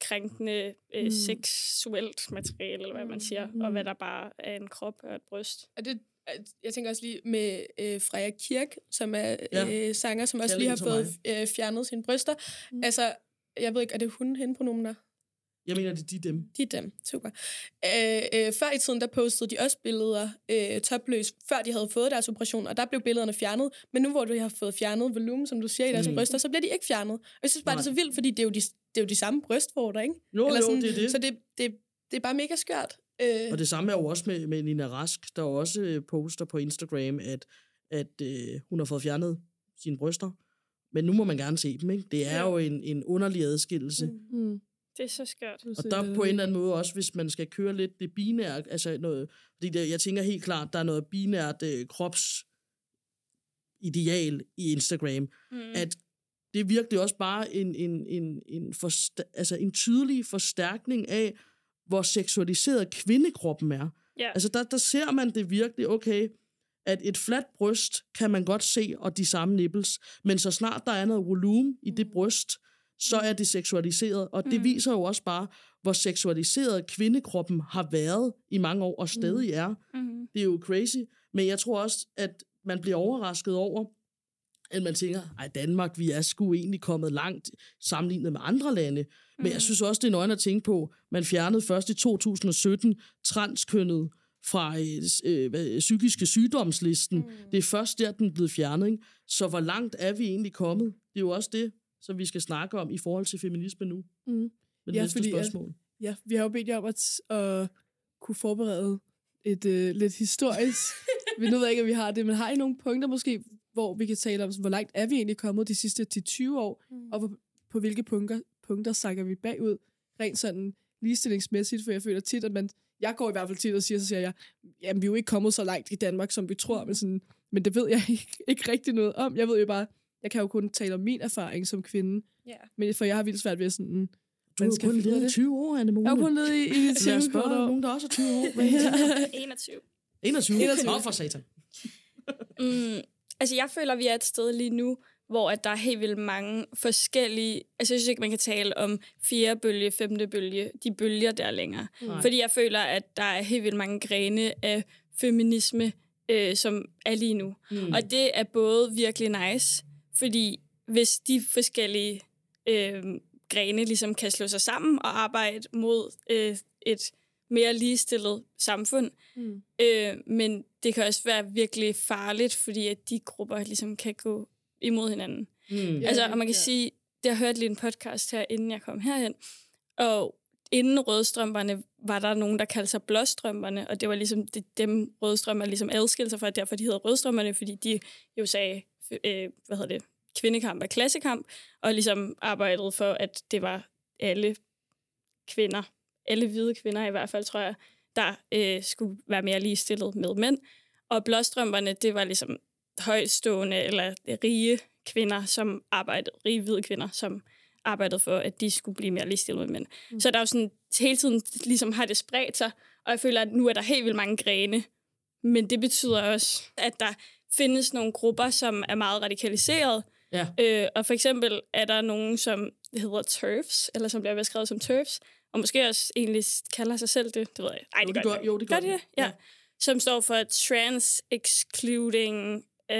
krænkende uh, mm. seksuelt materiale, eller hvad man siger, mm. og hvad der bare er en krop og et bryst. Og det, jeg tænker også lige med øh, Freja Kirk, som er ja. øh, sanger, som også lige har fået øh, fjernet sine bryster. Mm. Altså, jeg ved ikke, er det hun hende på nomener? Jeg mener, det er de dem. De dem, super. Øh, øh, før i tiden, der postede de også billeder øh, topløs, før de havde fået deres operation, og der blev billederne fjernet. Men nu hvor du har fået fjernet volumen, som du siger, i deres mm. bryster, så bliver de ikke fjernet. Og jeg synes bare, Nej. det er så vildt, fordi det er jo de, det er jo de samme brystvorter, ikke? Jo, Eller sådan, jo, det er det. Så det, det, det er bare mega skørt. Øh. Og det samme er jo også med, med Nina Rask, der også poster på Instagram, at, at øh, hun har fået fjernet sine bryster. Men nu må man gerne se dem, ikke? Det er ja. jo en, en underlig adskillelse. Mm-hmm. Det er så skørt. Og der på en eller anden måde også, hvis man skal køre lidt det binære, altså noget, fordi det, jeg tænker helt klart, der er noget binært øh, kropsideal i Instagram, mm. at det er virkelig også bare en, en, en, en, forsta- altså en tydelig forstærkning af, hvor seksualiseret kvindekroppen er. Yeah. Altså der, der ser man det virkelig, okay, at et fladt bryst kan man godt se, og de samme nipples, men så snart der er noget volumen i det bryst, så er det seksualiseret, og det mm. viser jo også bare, hvor seksualiseret kvindekroppen har været i mange år, og stadig er. Mm. Det er jo crazy, men jeg tror også, at man bliver overrasket over, at man tænker, ej, Danmark, vi er sgu egentlig kommet langt sammenlignet med andre lande, men mm. jeg synes også, det er nøjende at tænke på, man fjernede først i to tusind sytten transkønnet fra øh, øh, psykiske sygdomslisten. Mm. Det er først der, den blev fjernet, ikke? Så hvor langt er vi egentlig kommet? Det er jo også det, som vi skal snakke om i forhold til feminisme nu. Mm. Med det ja, næste fordi, spørgsmål. Ja, ja, vi har jo bedt jer om at, at kunne forberede et øh, lidt historisk... vi nu ved ikke, at vi har det, men har I nogle punkter måske, hvor vi kan tale om, hvor langt er vi egentlig kommet de sidste ti til tyve år, mm. og på, på hvilke punkter, punkter sakker vi bagud, rent sådan ligestillingsmæssigt, for jeg føler tit, at man... Jeg går i hvert fald tit og siger, så siger jeg, jamen vi er jo ikke kommet så langt i Danmark, som vi tror, men, sådan, men det ved jeg ikke, ikke rigtig noget om. Jeg ved jo bare... Jeg kan jo kun tale om min erfaring som kvinde. Yeah. Men for jeg har vildt svært ved sådan... Du har kun ledet i tyve år, Anne-Mone. Jeg har kun ledet i tyve år. Lad os spørge nogen, der også er tyve år. enogtyve. enogtyve? Nå, for satan. mm, altså, jeg føler, vi er et sted lige nu, hvor at der er helt vildt mange forskellige... Altså, jeg synes ikke, man kan tale om fjerde bølge, femte bølge, de bølger der længere. Mm. Fordi jeg føler, at der er helt vildt mange grene af feminisme, øh, som er lige nu. Mm. Og det er både virkelig nice... Fordi hvis de forskellige øh, grene ligesom kan slå sig sammen og arbejde mod øh, et mere ligestillet samfund. Mm. Øh, men det kan også være virkelig farligt, fordi at de grupper ligesom kan gå imod hinanden. Mm. Altså, og man kan ja. sige, jeg hørte lige en podcast her, inden jeg kom herhen. Og inden rødstrømperne var der nogen, der kaldte sig blåstrømperne. Og det var ligesom det, dem rødstrømper ligesom adskilte sig fra, derfor de hedder rødstrømperne, fordi de jo sagde... Øh, hvad hedder det, kvindekamp og klassekamp, og ligesom arbejdede for, at det var alle kvinder, alle hvide kvinder i hvert fald, tror jeg, der øh, skulle være mere ligestillet med mænd. Og blåstrømperne, det var ligesom højtstående eller rige kvinder, som arbejdede, rige hvide kvinder, som arbejdede for, at de skulle blive mere ligestillet med mænd. Mm. Så der er jo sådan, hele tiden ligesom har det spredt sig, og jeg føler, at nu er der helt vildt mange grene, men det betyder også, at der findes nogle grupper, som er meget radikaliserede. Ja. Øh, og for eksempel er der nogen, som hedder turfs, eller som bliver beskrevet som turfs, og måske også egentlig kalder sig selv det. Det ved jeg. Ej, det jo, gør det. Jo, det gør det. det? Ja. Ja. Som står for trans-excluding uh,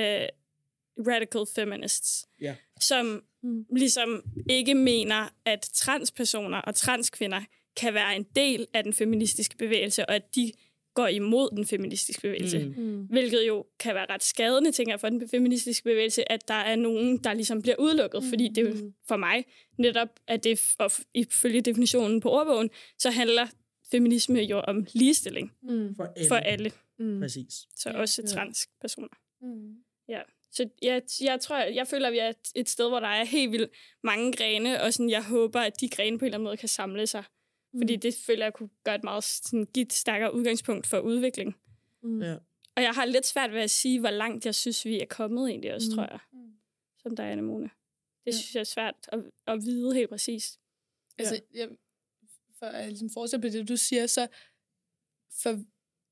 radical feminists. Ja. Som ligesom ikke mener, at transpersoner og transkvinder kan være en del af den feministiske bevægelse, og at de går imod den feministiske bevægelse. Mm. Hvilket jo kan være ret skadende, tænker jeg, for den feministiske bevægelse, at der er nogen, der ligesom bliver udelukket. Mm. Fordi det jo for mig netop, at det, og ifølge definitionen på ordbogen, så handler feminisme jo om ligestilling. Mm. For alle. For alle. Mm. Præcis. Så også ja. transpersoner. Mm. Ja. Så jeg, jeg tror, jeg, jeg føler, at vi er et sted, hvor der er helt vildt mange grene, og sådan, jeg håber, at de grene på en eller anden måde kan samle sig. Fordi det føler jeg kunne gøre et meget sådan, give et stærkere udgangspunkt for udvikling. Mm. Ja. Og jeg har lidt svært ved at sige, hvor langt jeg synes, vi er kommet egentlig også, mm. tror jeg. Som dig, Anne-Mone. Det ja. synes jeg er svært at, at vide helt præcist. Altså, ja. jeg, for at ligesom fortsætte på det, du siger, så for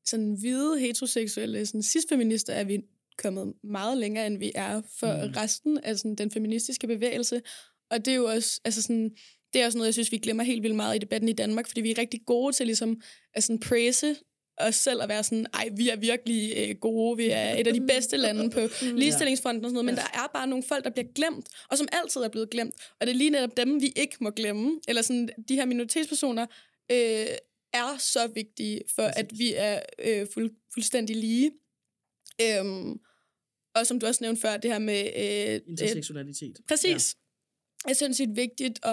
sådan hvide, heteroseksuelle, sådan cis-feminister er vi kommet meget længere, end vi er for mm. resten af sådan, den feministiske bevægelse. Og det er jo også, altså sådan, det er også noget, jeg synes, vi glemmer helt vildt meget i debatten i Danmark, fordi vi er rigtig gode til ligesom, at sådan, praise os selv og være sådan, ej, vi er virkelig øh, gode, vi er et af de bedste lande på ligestillingsfronten og sådan noget, men der er bare nogle folk, der bliver glemt, og som altid er blevet glemt. Og det er lige netop dem, vi ikke må glemme. Eller sådan, de her minoritetspersoner øh, er så vigtige for, at vi er øh, fuld, fuldstændig lige. Øhm, og som du også nævnte før, det her med øh, interseksualitet. Øh, præcis. Ja. Jeg synes, det er vigtigt, og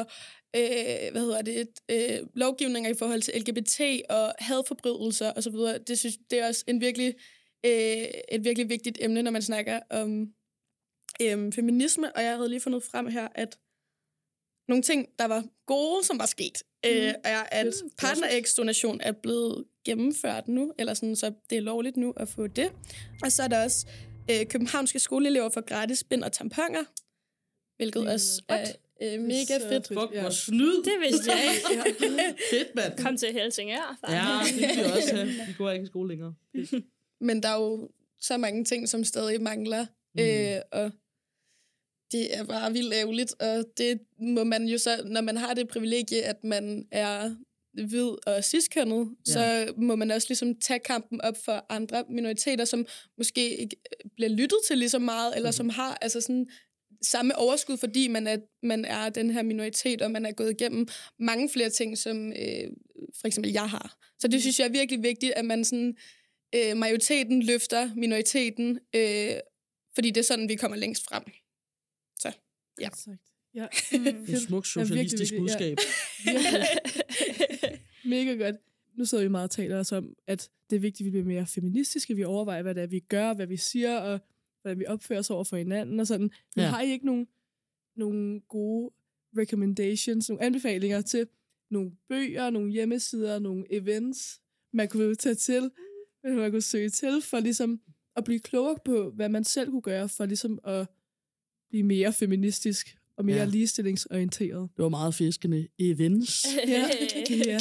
øh, hvad hedder det, øh, lovgivninger i forhold til L G B T og hadforbrydelser og så videre. Det synes det er også en virkelig øh, et virkelig vigtigt emne, når man snakker om øh, feminisme. Og jeg havde lige fundet frem her, at nogle ting, der var gode, som var sket, øh, er, at partnerægsdonation er blevet gennemført nu, eller sådan, så det er lovligt nu at få det. Og så er der også øh, københavnske skoleelever får gratis bind og tamponer. Hvilket også er øh, mega fedt. Fuck, hvor snyd. Det vidste jeg ikke. Fedt, mand. Kom til Helsingør. Ja, det vil jeg også have. Vi går ikke i skole længere. Men der er jo så mange ting, som stadig mangler. Mm. Øh, og det er bare vildt ærgerligt. Og det må man jo så, når man har det privilegie, at man er hvid og cis-kønnet, ja. Så må man også ligesom tage kampen op for andre minoriteter, som måske ikke bliver lyttet til lige så meget, eller mm. som har altså sådan samme overskud, fordi man er, man er den her minoritet, og man er gået igennem mange flere ting, som øh, for eksempel jeg har. Så det synes jeg er virkelig vigtigt, at man sådan, øh, majoriteten løfter minoriteten, øh, fordi det er sådan, vi kommer længst frem. Så, ja. Ja. Mm. Et smukt socialistisk budskab. Ja. Mega godt. Nu sidder vi meget og taler os om, at det er vigtigt, at vi bliver mere feministiske, vi overvejer, hvad det er, vi gør, hvad vi siger, og hvordan vi opfører os over for hinanden og sådan. Vi ja. har I ikke nogen, nogle gode recommendations, nogle anbefalinger til nogle bøger, nogle hjemmesider, nogle events, man kunne tage til, man kunne søge til, for ligesom at blive klogere på, hvad man selv kunne gøre, for ligesom at blive mere feministisk og mere ja. ligestillingsorienteret. Det var meget fiskende events. ja. ja.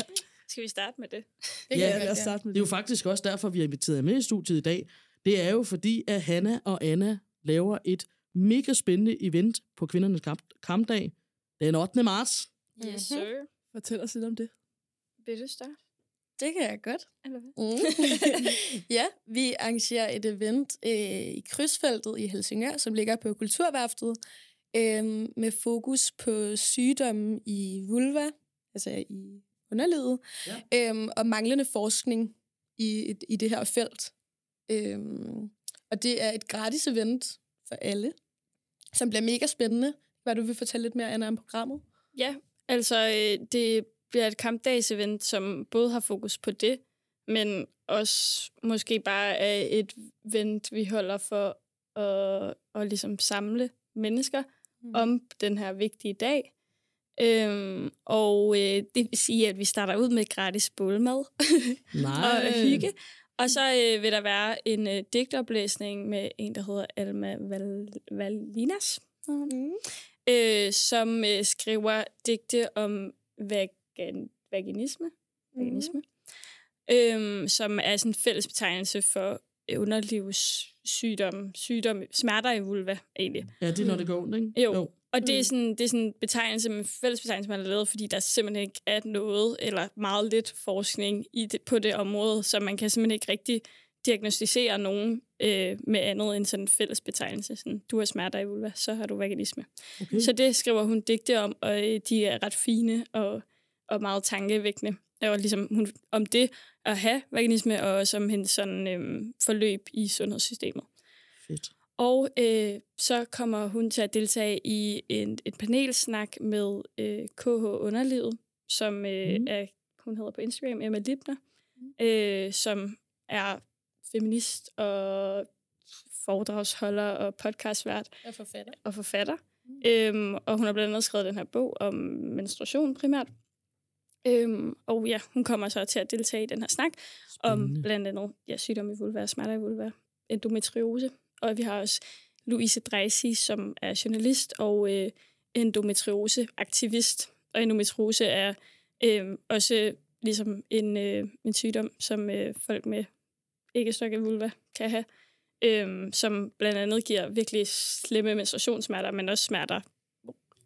Skal vi starte med det? Ja, ja lad os starte med det. Det er jo faktisk også derfor, vi har inviteret jer med i studiet i dag. Det er jo fordi, at Hanna og Anna laver et mega spændende event på Kvindernes Kampdag den ottende marts. Yes, sir. Mm-hmm. Fortæl os lidt om det. Vil du starte? Det kan jeg godt. Eller hvad? Mm. Ja, vi arrangerer et event øh, i Krydsfeltet i Helsingør, som ligger på Kulturværftet, øh, med fokus på sygdomme i vulva, altså i underlivet, ja. øh, og manglende forskning i, i det her felt. Øhm, og det er et gratis event for alle, som bliver mega spændende. Hvad du vil fortælle lidt mere, Anna, om programmet? Ja, altså det bliver et kampdagsevent, som både har fokus på det, men også måske bare er et event, vi holder for at, at ligesom samle mennesker mm. om den her vigtige dag. Øhm, og øh, det vil sige, at vi starter ud med gratis bålmad og hygge. Og så øh, vil der være en øh, digtoplæsning med en, der hedder Alma Val- Valinas, mm. øh, som øh, skriver digte om vagan- vaginisme, vaginisme mm. øh, som er sådan en fælles betegnelse for underlivs sygdom, sygdom, smerter i vulva, egentlig. Ja, det er, når det går ondt, ikke? Jo, jo. Og det er sådan, det er sådan en betegnelse, en fælles betegnelse, man har lavet, fordi der simpelthen ikke er noget, eller meget lidt forskning i det, på det område, så man kan simpelthen ikke rigtig diagnostisere nogen øh, med andet end sådan en fælles betegnelse. Sådan, du har smerter i vulva, så har du vaginisme. Okay. Så det skriver hun digte om, og øh, de er ret fine og, og meget tankevækkende. Og ligesom hun, om det at have vaginisme, og også om hendes sådan, øh, forløb i sundhedssystemet. Fedt. Og øh, så kommer hun til at deltage i en, et panelsnak med øh, K H Underlivet, som øh, mm. er, hun hedder på Instagram, Emma Libner, mm. øh, som er feminist og foredragsholder og podcastvært. Og forfatter. Og forfatter. Mm. Øhm, og hun har blandt andet skrevet den her bog om menstruation primært. Øhm, og ja, hun kommer så til at deltage i den her snak. Spændende. Om blandt andet ja, sygdom i vulva, smerter i vulva, endometriose. Og vi har også Louise Dreisig, som er journalist og øh, endometriose-aktivist. Og endometriose er øh, også ligesom en, øh, en sygdom, som øh, folk med æggestokke vulva kan have, øhm, som blandt andet giver virkelig slemme menstruationssmerter, men også smerter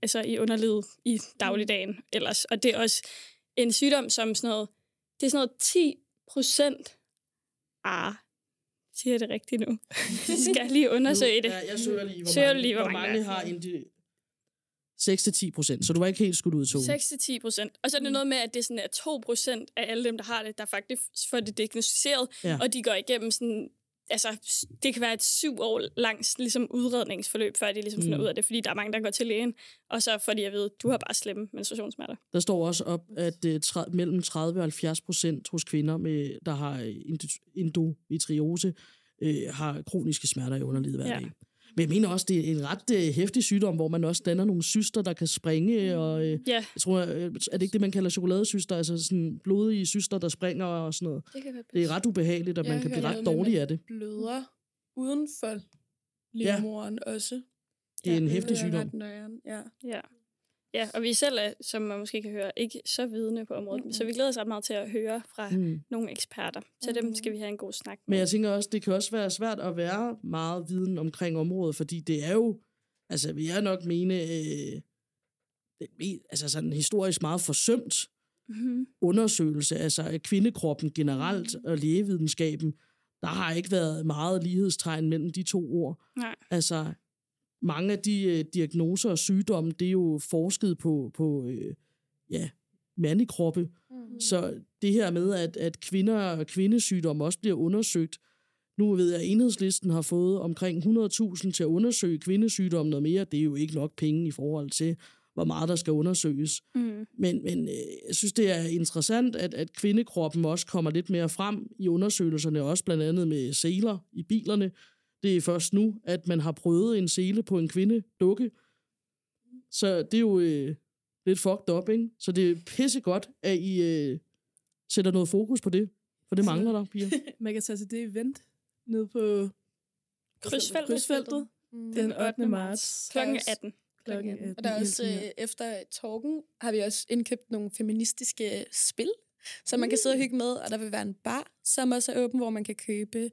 altså i underlivet i dagligdagen ellers. Og det er også en sygdom, som sådan noget, det er sådan noget ti procent ah, siger jeg det rigtigt nu? Jeg skal lige undersøge det. Ja, jeg søger lige, hvor søger mange, lige, hvor hvor mange, mange har indi... seks til ti procent, så du var ikke helt skudt ud i togen. seks til ti procent. Og så er det noget med, at det sådan er to procent af alle dem, der har det, der faktisk får det diagnosticeret, ja. Og de går igennem sådan... Altså, det kan være et syv år langt ligesom, udredningsforløb, før de ligesom finder mm. ud af det, fordi der er mange, der går til lægen, og så får de at vide, at du har bare slemme menstruationssmerter. Der står også op, at uh, tre, mellem tredive og halvfjerds procent hos kvinder, med, der har endometriose, øh, har kroniske smerter i underlivet hver ja. dag. Men jeg mener også, det er en ret hæftig sygdom, hvor man også danner nogle cyster, der kan springe. Og, øh, yeah. jeg tror, er det ikke det, man kalder chokoladecyster? Altså sådan blodige cyster, der springer og sådan noget. Det, det er ret ubehageligt, at jeg man kan blive ret dårlig af det. Bløder uden for livmoderen ja. også. Det er ja, en hæftig sygdom. Ja. Ja. ja, og vi selv er, som man måske kan høre, ikke så vidne på området. Mm-hmm. Så vi glæder os ret meget til at høre fra mm. nogle eksperter. Så mm-hmm. dem skal vi have en god snak med. Men jeg tænker også, det kan også være svært at være meget viden omkring området, fordi det er jo, altså vil jeg nok mene, øh, altså sådan historisk meget forsømt mm-hmm. undersøgelse, altså af kvindekroppen generelt mm-hmm. og lægevidenskaben. Der har ikke været meget lighedstegn mellem de to ord. Nej. Altså... Mange af de øh, diagnoser og sygdomme, det er jo forsket på, på øh, ja, mandekroppe. Mm-hmm. Så det her med, at, at kvinder og kvindesygdomme også bliver undersøgt. Nu ved jeg, at Enhedslisten har fået omkring hundrede tusind til at undersøge kvindesygdomme noget mere. Det er jo ikke nok penge i forhold til, hvor meget der skal undersøges. Mm-hmm. Men, men øh, jeg synes, det er interessant, at, at kvindekroppen også kommer lidt mere frem i undersøgelserne, også blandt andet med seler i bilerne. Det er først nu, at man har prøvet en sele på en kvindedukke. Så det er jo øh, lidt fucked up, ikke? Så det er pissegodt, at I øh, sætter noget fokus på det. For det mangler der, piger. Man kan tage til det event nede på Krydsfeltet. Krydsfeltet. Mm. Den ottende marts. klokken atten. klokken atten. Og der er også, øh, efter talken har vi også indkøbt nogle feministiske spil, som man kan sidde og hygge med. Og der vil være en bar, som også er åben, hvor man kan købe...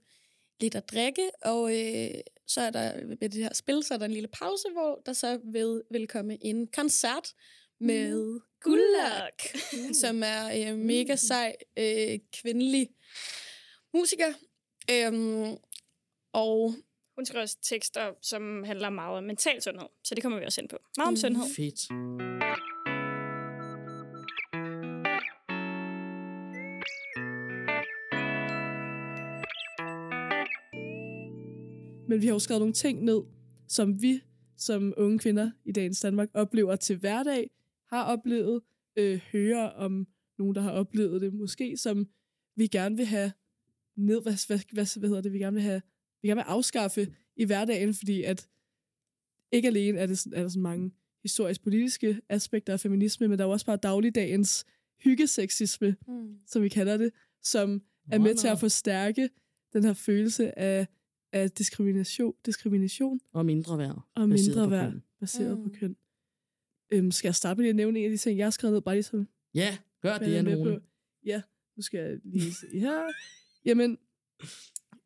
lidt at drikke, og øh, så er der med det her spil, så er der en lille pause, hvor der så ved, vil komme en koncert med mm. Gulok, mm. som er øh, mega sej øh, kvindelig musiker. Øhm, og hun skriver også tekster, som handler meget om mental sundhed, så det kommer vi også ind på. Meget om mm. sundhed. Fedt. Men vi har jo skrevet nogle ting ned, som vi som unge kvinder i dagens Danmark oplever til hverdag, har oplevet, øh, hører om nogen, der har oplevet det måske, som vi gerne vil have ned, hvad, hvad, hvad, hvad hedder det, vi gerne vil have, vi gerne vil afskaffe i hverdagen, fordi at ikke alene er, det, er der så mange historisk-politiske aspekter af feminisme, men der er også bare dagligdagens hyggeseksisme, mm. som vi kalder det, som er med til at forstærke den her følelse af af diskrimination, diskrimination. Og mindre værd. Og mindre værd, baseret mm. på køn. Øhm, skal jeg starte med at nævne en af de ting, jeg har skrevet ned, bare lige sådan? Ja, gør det, Anne-Mone. Ja, nu skal jeg lige se her. Jamen,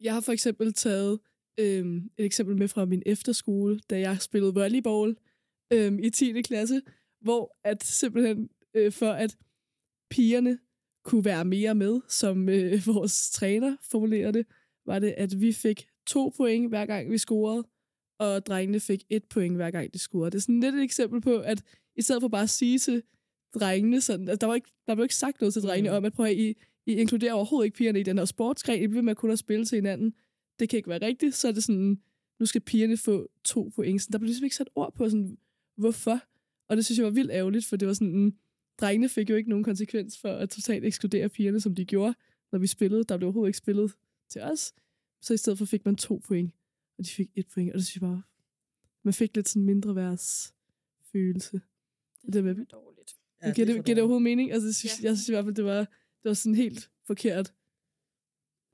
jeg har for eksempel taget øhm, et eksempel med fra min efterskole, da jeg spillede volleyball øhm, i tiende klasse, hvor at simpelthen øh, for at pigerne kunne være mere med, som øh, vores træner formulerede det, var det, at vi fik to point hver gang vi scorede, og drengene fik et point hver gang de scorede. Det er sådan lidt et eksempel på, at i stedet for bare at sige til drengene, sådan, altså der var ikke, der var ikke sagt noget til drengene om, at prøv at I, I inkluderer overhovedet ikke pigerne i den her sportsgren, I bliver med kun at spille til hinanden. Det kan ikke være rigtigt, så er det sådan, nu skal pigerne få to point. Sådan, der blev ligesom ikke sat ord på, sådan, hvorfor? Og det synes jeg var vildt ærgerligt, for det var sådan, drengene fik jo ikke nogen konsekvens for at totalt ekskludere pigerne, som de gjorde, når vi spillede. Der blev overhovedet ikke spillet til os. Så i stedet for fik man to point, og de fik et point, og det synes jeg bare, man fik lidt sådan mindre værds følelse. Det er dårligt. Ja, giver det, det, det overhovedet mening? Altså, det synes, ja. Jeg synes i hvert fald, det var, det var sådan helt forkert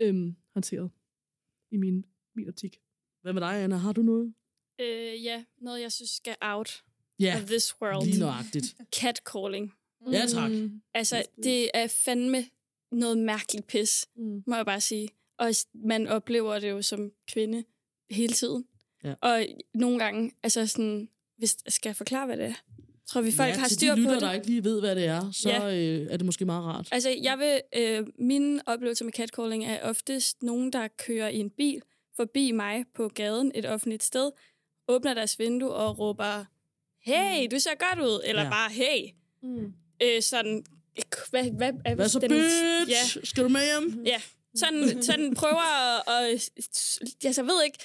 øhm, håndteret i min, min optik. Hvad med dig, Anna? Har du noget? Øh, ja, noget jeg synes skal out yeah. of this world. Lige nøjagtigt. Catcalling. Mm. Ja, tak. Altså, det er fandme noget mærkeligt pis, mm. må jeg bare sige. Og man oplever det jo som kvinde hele tiden. Ja. Og nogle gange, altså sådan, hvis jeg skal forklare, hvad det er, tror vi folk ja, har styr de lytter, på det. Ja, der ikke lige ved, hvad det er, så ja. øh, er det måske meget rart. Altså, jeg vil, øh, mine oplevelser med catcalling er oftest nogen, der kører i en bil forbi mig på gaden, et offentligt sted, åbner deres vindue og råber, hey, du ser godt ud, eller ja. bare, hey. Mm. Øh, sådan, hvad, hvad, hvad, hvad så, den, bitch? Ja. Skal du med hjem? Ja. Sådan, sådan prøver at, at jeg så ved ikke,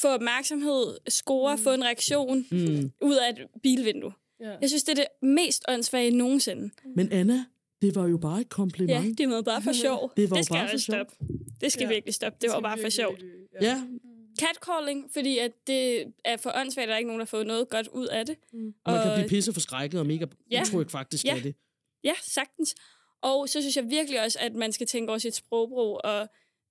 få opmærksomhed, score, mm. få en reaktion mm. ud af et bilvindue. Yeah. Jeg synes, det er det mest åndssvage nogensinde. Men Anna, det var jo bare et kompliment. Ja, det var bare for sjov. Det, var det skal bare for sjov. Det skal ja. virkelig stoppe. Det, det var bare for sjov. Ja. ja. Catcalling, fordi at det er for åndssvagt, at der er ikke nogen, der har fået noget godt ud af det. Mm. Og man kan blive pisse forskrækket og mega ja. utryg faktisk ja. af det. Ja, sagtens. Og så synes jeg virkelig også, at man skal tænke over sit sprogbrug, og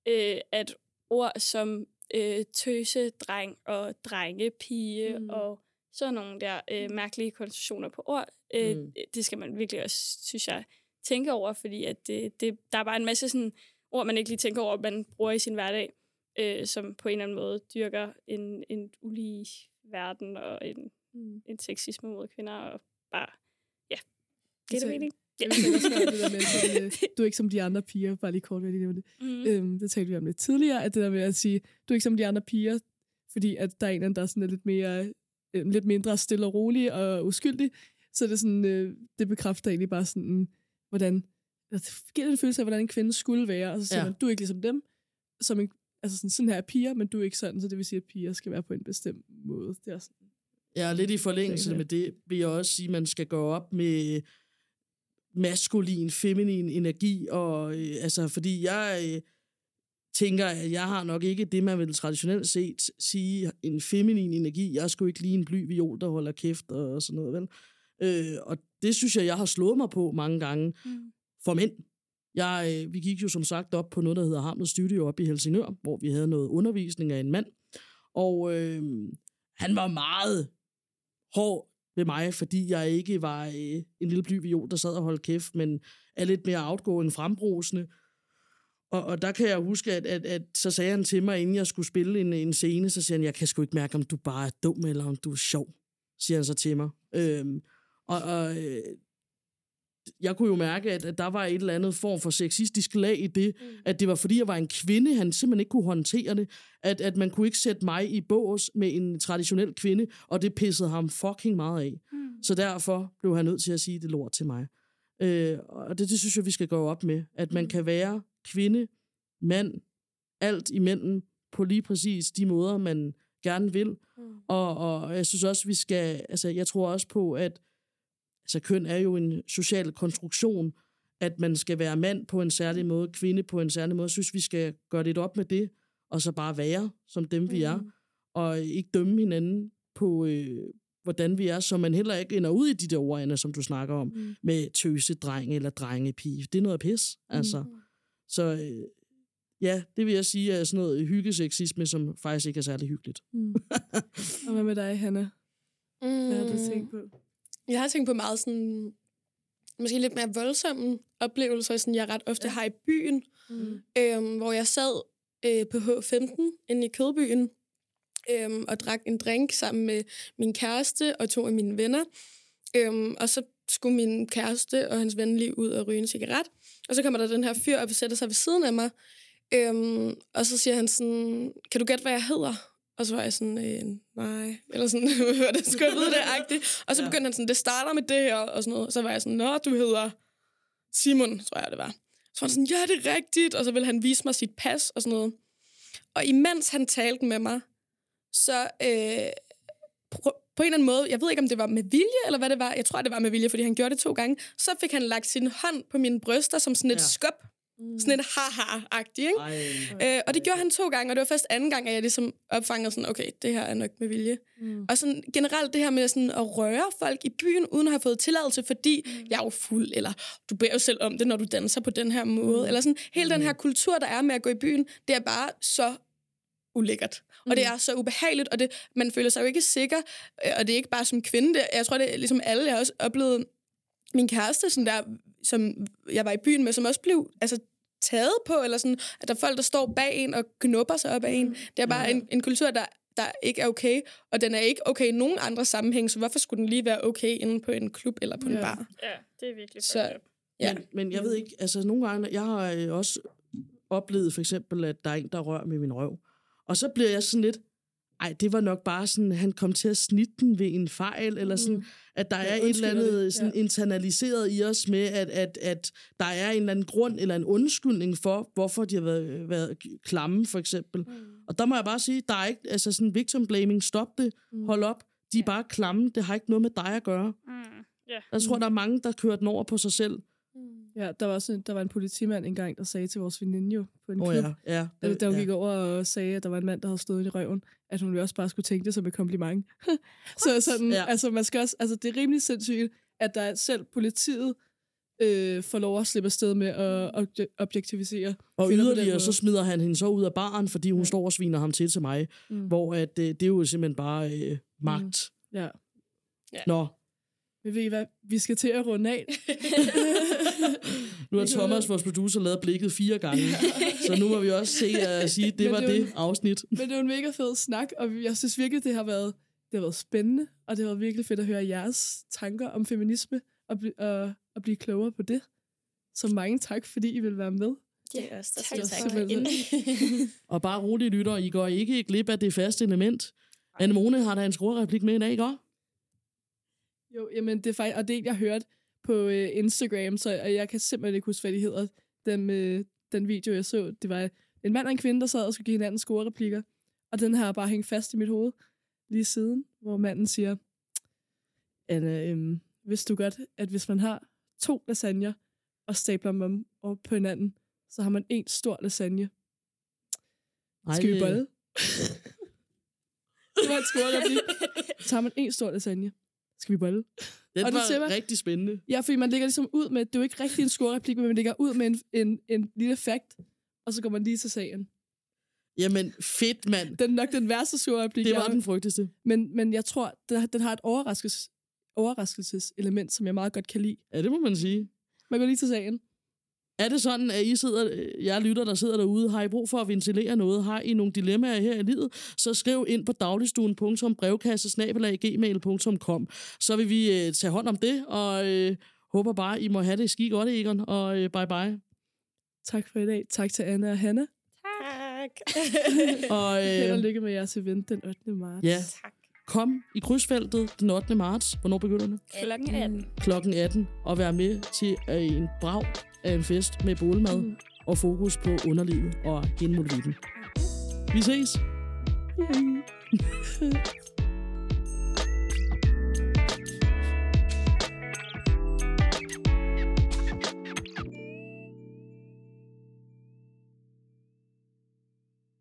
øh, at ord som øh, tøse, dreng og drenge, pige mm. og sådan nogle der øh, mærkelige konstruktioner på ord, øh, mm. det skal man virkelig også, synes jeg, tænke over, fordi at det, det, der er bare en masse sådan ord, man ikke lige tænker over, man bruger i sin hverdag, øh, som på en eller anden måde dyrker en, en ulige verden og en, mm. en sexisme mod kvinder og bare, ja, det er det mening. Ja. Det der med, at, øh, du er ikke som de andre piger, bare lige kort ved det. Mm. Øhm, det talte vi om lidt tidligere, at det der med at sige, du er ikke som de andre piger, fordi at der er en anden, der sådan er lidt, mere, øh, lidt mindre stille og rolig og uskyldig. Så det, sådan, øh, det bekræfter egentlig bare sådan, hvordan, altså, giver det en følelse af, hvordan en kvinde skulle være, og så siger ja. man, du er ikke ligesom dem, som en, altså sådan, sådan her er piger, men du er ikke sådan, så det vil sige, at piger skal være på en bestemt måde. Det er sådan, ja, lidt i forlængelse med det, vil jeg også sige, at man skal gå op med maskulin, feminin energi, og øh, altså, fordi jeg øh, tænker, at jeg har nok ikke det, man vil traditionelt set sige, en feminin energi. Jeg er sgu ikke lige en bly viol, der holder kæft og sådan noget, vel? Øh, og det synes jeg, jeg har slået mig på mange gange mm. for mænd. Jeg, øh, vi gik jo som sagt op på noget, der hedder Harmed Studio op i Helsingør, hvor vi havde noget undervisning af en mand, og øh, han var meget hård ved mig, fordi jeg ikke var øh, en lille bly viol, der sad og holdt kæft, men er lidt mere outgoing, frembrusende. Og, og der kan jeg huske, at, at, at så sagde han til mig, inden jeg skulle spille en, en scene, så siger han, jeg kan sgu ikke mærke, om du bare er dum, eller om du er sjov, siger han så til mig. Øhm, og og øh, jeg kunne jo mærke, at, at der var et eller andet form for sexistisk lag i det, mm. at det var fordi, jeg var en kvinde, han simpelthen ikke kunne håndtere det, at, at man kunne ikke sætte mig i bås med en traditionel kvinde, og det pissede ham fucking meget af. Mm. Så derfor blev han nødt til at sige det lort til mig. Øh, og det, det synes jeg, vi skal gå op med, at man mm. kan være kvinde, mand, alt imellem, på lige præcis de måder, man gerne vil. Mm. Og, og jeg synes også, vi skal, altså jeg tror også på, at altså, køn er jo en social konstruktion, at man skal være mand på en særlig måde, kvinde på en særlig måde. Jeg synes, vi skal gøre lidt op med det, og så bare være som dem, vi er, mm. og ikke dømme hinanden på, øh, hvordan vi er, så man heller ikke ender ud i de der ord, Anna, som du snakker om, mm. med tøse, dreng eller drengepige. Det er noget pis, altså. Mm. Så øh, ja, det vil jeg sige er sådan noget hyggeseksisme, som faktisk ikke er særlig hyggeligt. Mm. Og hvad med dig, Hanna? Hvad har du tænkt på? Jeg har tænkt på meget sådan, måske lidt mere voldsomme oplevelser, sådan jeg ret ofte ja. har i byen, mm. øhm, hvor jeg sad øh, på H femten inde i Kødbyen øhm, og drak en drink sammen med min kæreste og to af mine venner. Øhm, og så skulle min kæreste og hans ven lige ud og ryge en cigaret. Og så kommer der den her fyr op og sætter sig ved siden af mig. Øhm, og så siger han sådan, kan du gætte, hvad jeg hedder? Og så var jeg sådan, øh, nej, eller sådan, hvordan skulle jeg vide det-agtigt? Og så begyndte han sådan, det starter med det her, og sådan noget. Og så var jeg sådan, nå, du hedder Simon, tror jeg, det var. Så var han sådan, ja, det er rigtigt. Og så ville han vise mig sit pas, og sådan noget. Og imens han talte med mig, så øh, på en eller anden måde, jeg ved ikke, om det var med vilje, eller hvad det var. Jeg tror, det var med vilje, fordi han gjorde det to gange. Så fik han lagt sin hånd på mine bryster, som sådan et ja. skub. Sådan et haha-agtigt, ikke? Ej, ej, øh, og det gjorde han to gange, og det var først anden gang, at jeg ligesom opfangede sådan, okay, det her er nok med vilje. Mm. Og sådan generelt det her med sådan at røre folk i byen, uden at have fået tilladelse, fordi mm. jeg er jo fuld, eller du beder jo selv om det, når du danser på den her måde, mm. eller sådan. Hele mm. den her kultur, der er med at gå i byen, det er bare så ulækkert. Mm. Og det er så ubehageligt, og det, man føler sig jo ikke sikker, og det er ikke bare som kvinde. Det, jeg tror, det er ligesom alle, jeg har også oplevet min kæreste, sådan der, som jeg var i byen med, som også blev altså taget på, eller sådan, at der er folk, der står bag en og knupper sig op af en. Det er bare en, en kultur, der, der ikke er okay, og den er ikke okay i nogen andre sammenhæng, så hvorfor skulle den lige være okay inde på en klub eller på en bar? Ja, ja det er virkelig så, ja. men, men jeg ved ikke, altså nogle gange, jeg har også oplevet for eksempel, at der er en, der rører med min røv, og så bliver jeg sådan lidt, ej, det var nok bare sådan, han kom til at snitte den ved en fejl, eller sådan, mm. at der ja, er et eller andet sådan, ja. internaliseret i os med, at, at, at der er en eller anden grund, eller en undskyldning for, hvorfor de har været, været klamme, for eksempel. Mm. Og der må jeg bare sige, der er ikke, altså sådan victim blaming, stop det, mm. hold op, de er ja. bare klamme, det har ikke noget med dig at gøre. Mm. Yeah. Jeg tror, mm. der er mange, der kører den over på sig selv. Ja, der var også en, der var en politimand engang, der sagde til vores veninde jo på en klub, oh, ja. Ja, det, da hun ja. gik over og sagde, at der var en mand, der havde stået i røven, at hun jo også bare skulle tænke det som et kompliment. Så sådan, ja. altså man skal også, altså det er rimelig sindssygt, at der selv politiet øh, får lov at slippe afsted med at obje- objektivisere. Og yderligere, så smider han hende så ud af baren, fordi hun ja. står og sviner ham til til mig, mm. hvor at, øh, det er jo simpelthen bare øh, magt. Mm. Ja. ja. Nå. Men ved I hvad? Vi skal til at runde af. Nu har Thomas, vores producer, lavet blikket fire gange. Ja. Så nu må vi også se at sige, at det men var det, var en, det afsnit. Men det var en mega fed snak, og jeg synes virkelig, det har været, det har været spændende, og det har været virkelig fedt at høre jeres tanker om feminisme, og, og, og blive klogere på det. Så mange tak, fordi I vil være med. Det er også, der skal Og bare roligt lytter, I går ikke glip af det faste element. Anne-Mone har da en skrurreplik med i dag, ikke også? Jo, jamen det er faktisk, og det er en, jeg hørte på øh, Instagram, så og jeg kan simpelthen ikke huske, hvad det hedder, den, øh, den video, jeg så. Det var en mand og en kvinde, der sad og skulle give hinanden score-replikker, og den har bare hængt fast i mit hoved lige siden, hvor manden siger, Anna, øh, vidste du godt, at hvis man har to lasagne og stabler dem op på hinanden, så har man en stor lasagne. Skal Ej. vi bolle? Det var en score-replik. Så har man en stor lasagne. Skal vi bolle? Den og var det rigtig spændende. Ja, fordi man ligger ligesom ud med, det er jo ikke rigtig en score-replik, men man ligger ud med en, en, en lille fact, og så går man lige til sagen. Jamen, fedt, mand. Den er nok den værste score-replik. Det var den frygteste. Men, men jeg tror, den, den har et overraskelses, overraskelseselement, som jeg meget godt kan lide. Ja, det må man sige. Man går lige til sagen. Er det sådan, at I sidder, jeg lytter, der sidder derude, har I brug for at ventilere noget? Har I nogle dilemmaer her i livet? Så skriv ind på dagligstuen punktum brevkasse snabel-a gmail punktum com. Så vil vi øh, tage hånd om det, og øh, håber bare, I må have det skide godt, Egon, og øh, bye bye. Tak for i dag. Tak til Anna og Hanna. Tak. og, øh, Held og lykke med jeres event den ottende marts. Ja. Tak. Kom i Krydsfeltet den ottende marts. Hvornår begynder det? klokken atten. klokken atten. Og vær med til øh, en brav af en fest med bålmad mm. og fokus på underlivet og genmodlivet. Vi ses! Yeah.